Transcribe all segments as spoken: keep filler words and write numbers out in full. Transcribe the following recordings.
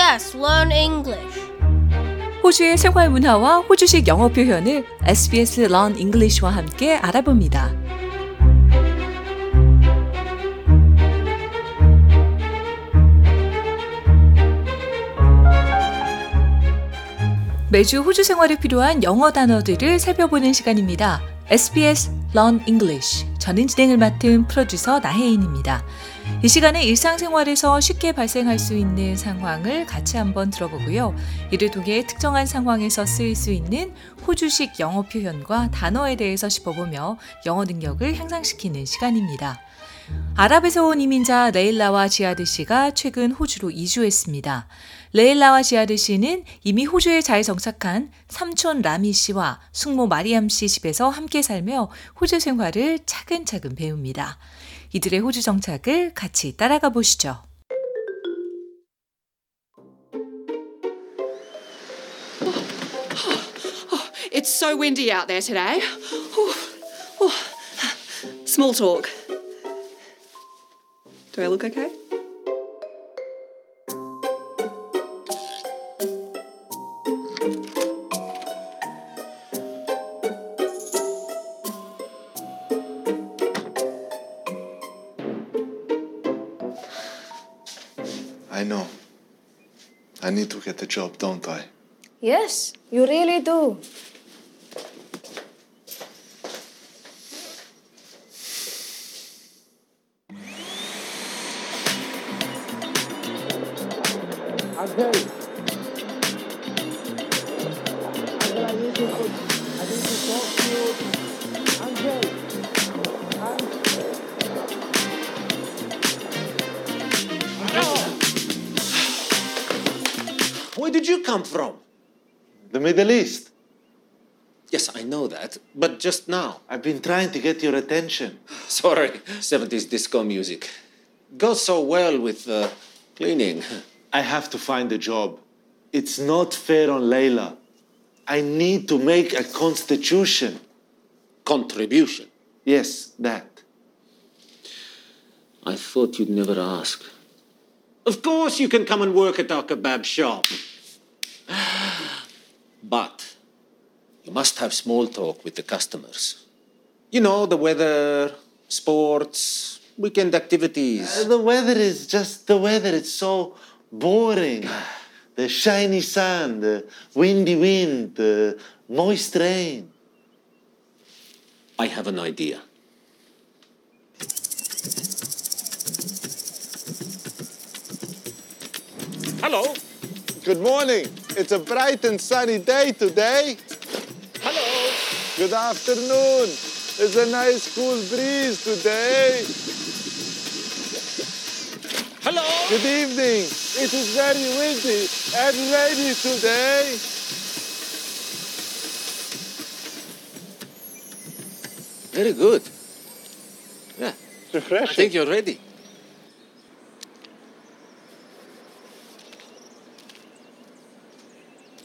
에스비에스 Learn English. 호주의 생활문화와 호주식 영어 표현을 에스비에스 Learn English와 함께 알아봅니다. 매주 호주 생활에 필요한 영어 단어들을 살펴보는 시간입니다. 에스비에스 Learn English. 저는 진행을 맡은 프로듀서 나혜인입니다. 이 시간에 일상생활에서 쉽게 발생할 수 있는 상황을 같이 한번 들어보고요. 이를 통해 특정한 상황에서 쓰일 수 있는 호주식 영어 표현과 단어에 대해서 짚어보며 영어 능력을 향상시키는 시간입니다. 아랍에서 온 이민자 레일라와 지아드 씨가 최근 호주로 이주했습니다. 레일라와 지아드 씨는 이미 호주에 잘 정착한 삼촌 라미 씨와 숙모 마리암 씨 집에서 함께 살며 호주 생활을 차근차근 배웁니다. 이들의 호주 정착을 같이 따라가 보시죠. It's so windy out there today. Small talk. Do I look okay? I know. I need to get a job, don't I? Yes, you really do. Where did you come from? The Middle East. Yes, I know that, but just now. I've been trying to get your attention. Sorry, seventies disco music. Goes so well with uh, cleaning. I have to find a job. It's not fair on Layla. I need to make a constitution. Contribution? Yes, that. I thought you'd never ask. Of course you can come and work at our kebab shop. But you must have small talk with the customers. You know, the weather, sports, weekend activities. Uh, the weather is just the weather. It's so boring. The shiny sun, the windy wind, the moist rain. I have an idea. Hello. Good morning. It's a bright and sunny day today. Hello. Good afternoon. It's a nice cool breeze today. Hello. Good evening. It is very windy and rainy today. Very good. Yeah. Refreshing. I think you're ready.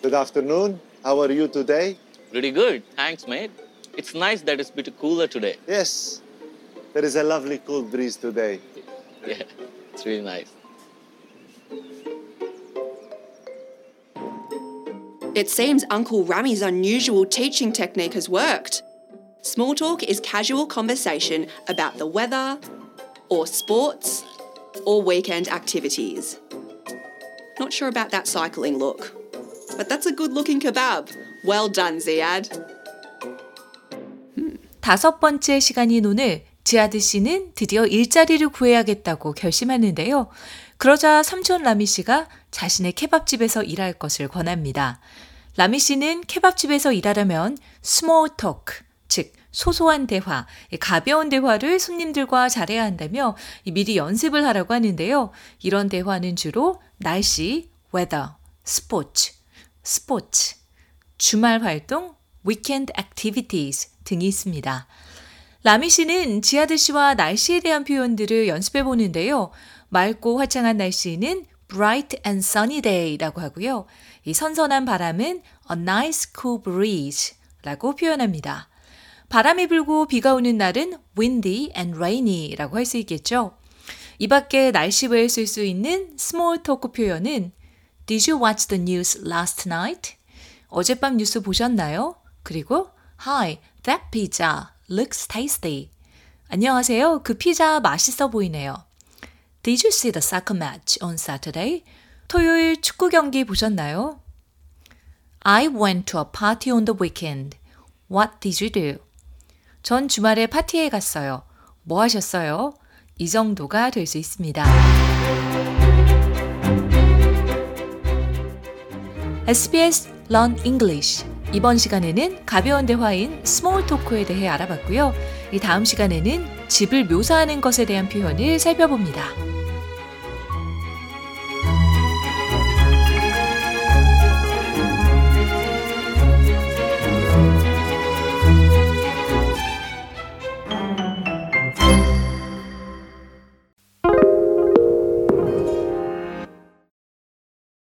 Good afternoon. How are you today? Pretty good. Thanks, mate. It's nice that it's a bit cooler today. Yes. There is a lovely cool breeze today. Yeah, it's really nice. It seems Uncle Rami's unusual teaching technique has worked. Small talk is casual conversation about the weather, or sports, or weekend activities. Not sure about that cycling look. But that's a good-looking kebab. Well done, Ziad. 다섯 번째 시간인 오늘, 지아드 씨는 드디어 일자리를 구해야겠다고 결심하는데요. 그러자 삼촌 라미 씨가 자신의 케밥집에서 일할 것을 권합니다. 라미 씨는 케밥집에서 일하려면 스몰 토크, 즉 소소한 대화, 가벼운 대화를 손님들과 잘해야 한다며 미리 연습을 하라고 하는데요. 이런 대화는 주로 날씨, weather, 스포츠, 스포츠, 주말 활동, weekend activities 등이 있습니다. 라미 씨는 지아드 씨와 날씨에 대한 표현들을 연습해 보는데요. 맑고 화창한 날씨는 bright and sunny day라고 하고요. 이 선선한 바람은 a nice cool breeze라고 표현합니다. 바람이 불고 비가 오는 날은 windy and rainy라고 할 수 있겠죠. 이 밖에 날씨 외에 쓸 수 있는 small talk 표현은 Did you watch the news last night? 어젯밤 뉴스 보셨나요? 그리고 Hi, that pizza looks tasty. 안녕하세요. 그 피자 맛있어 보이네요. Did you see the soccer match on Saturday? 토요일 축구 경기 보셨나요? I went to a party on the weekend. What did you do? 전 주말에 파티에 갔어요. 뭐 하셨어요? 이 정도가 될 수 있습니다. 에스비에스 Learn English 이번 시간에는 가벼운 대화인 스몰 토크에 대해 알아봤고요. 이 다음 시간에는 집을 묘사하는 것에 대한 표현을 살펴봅니다.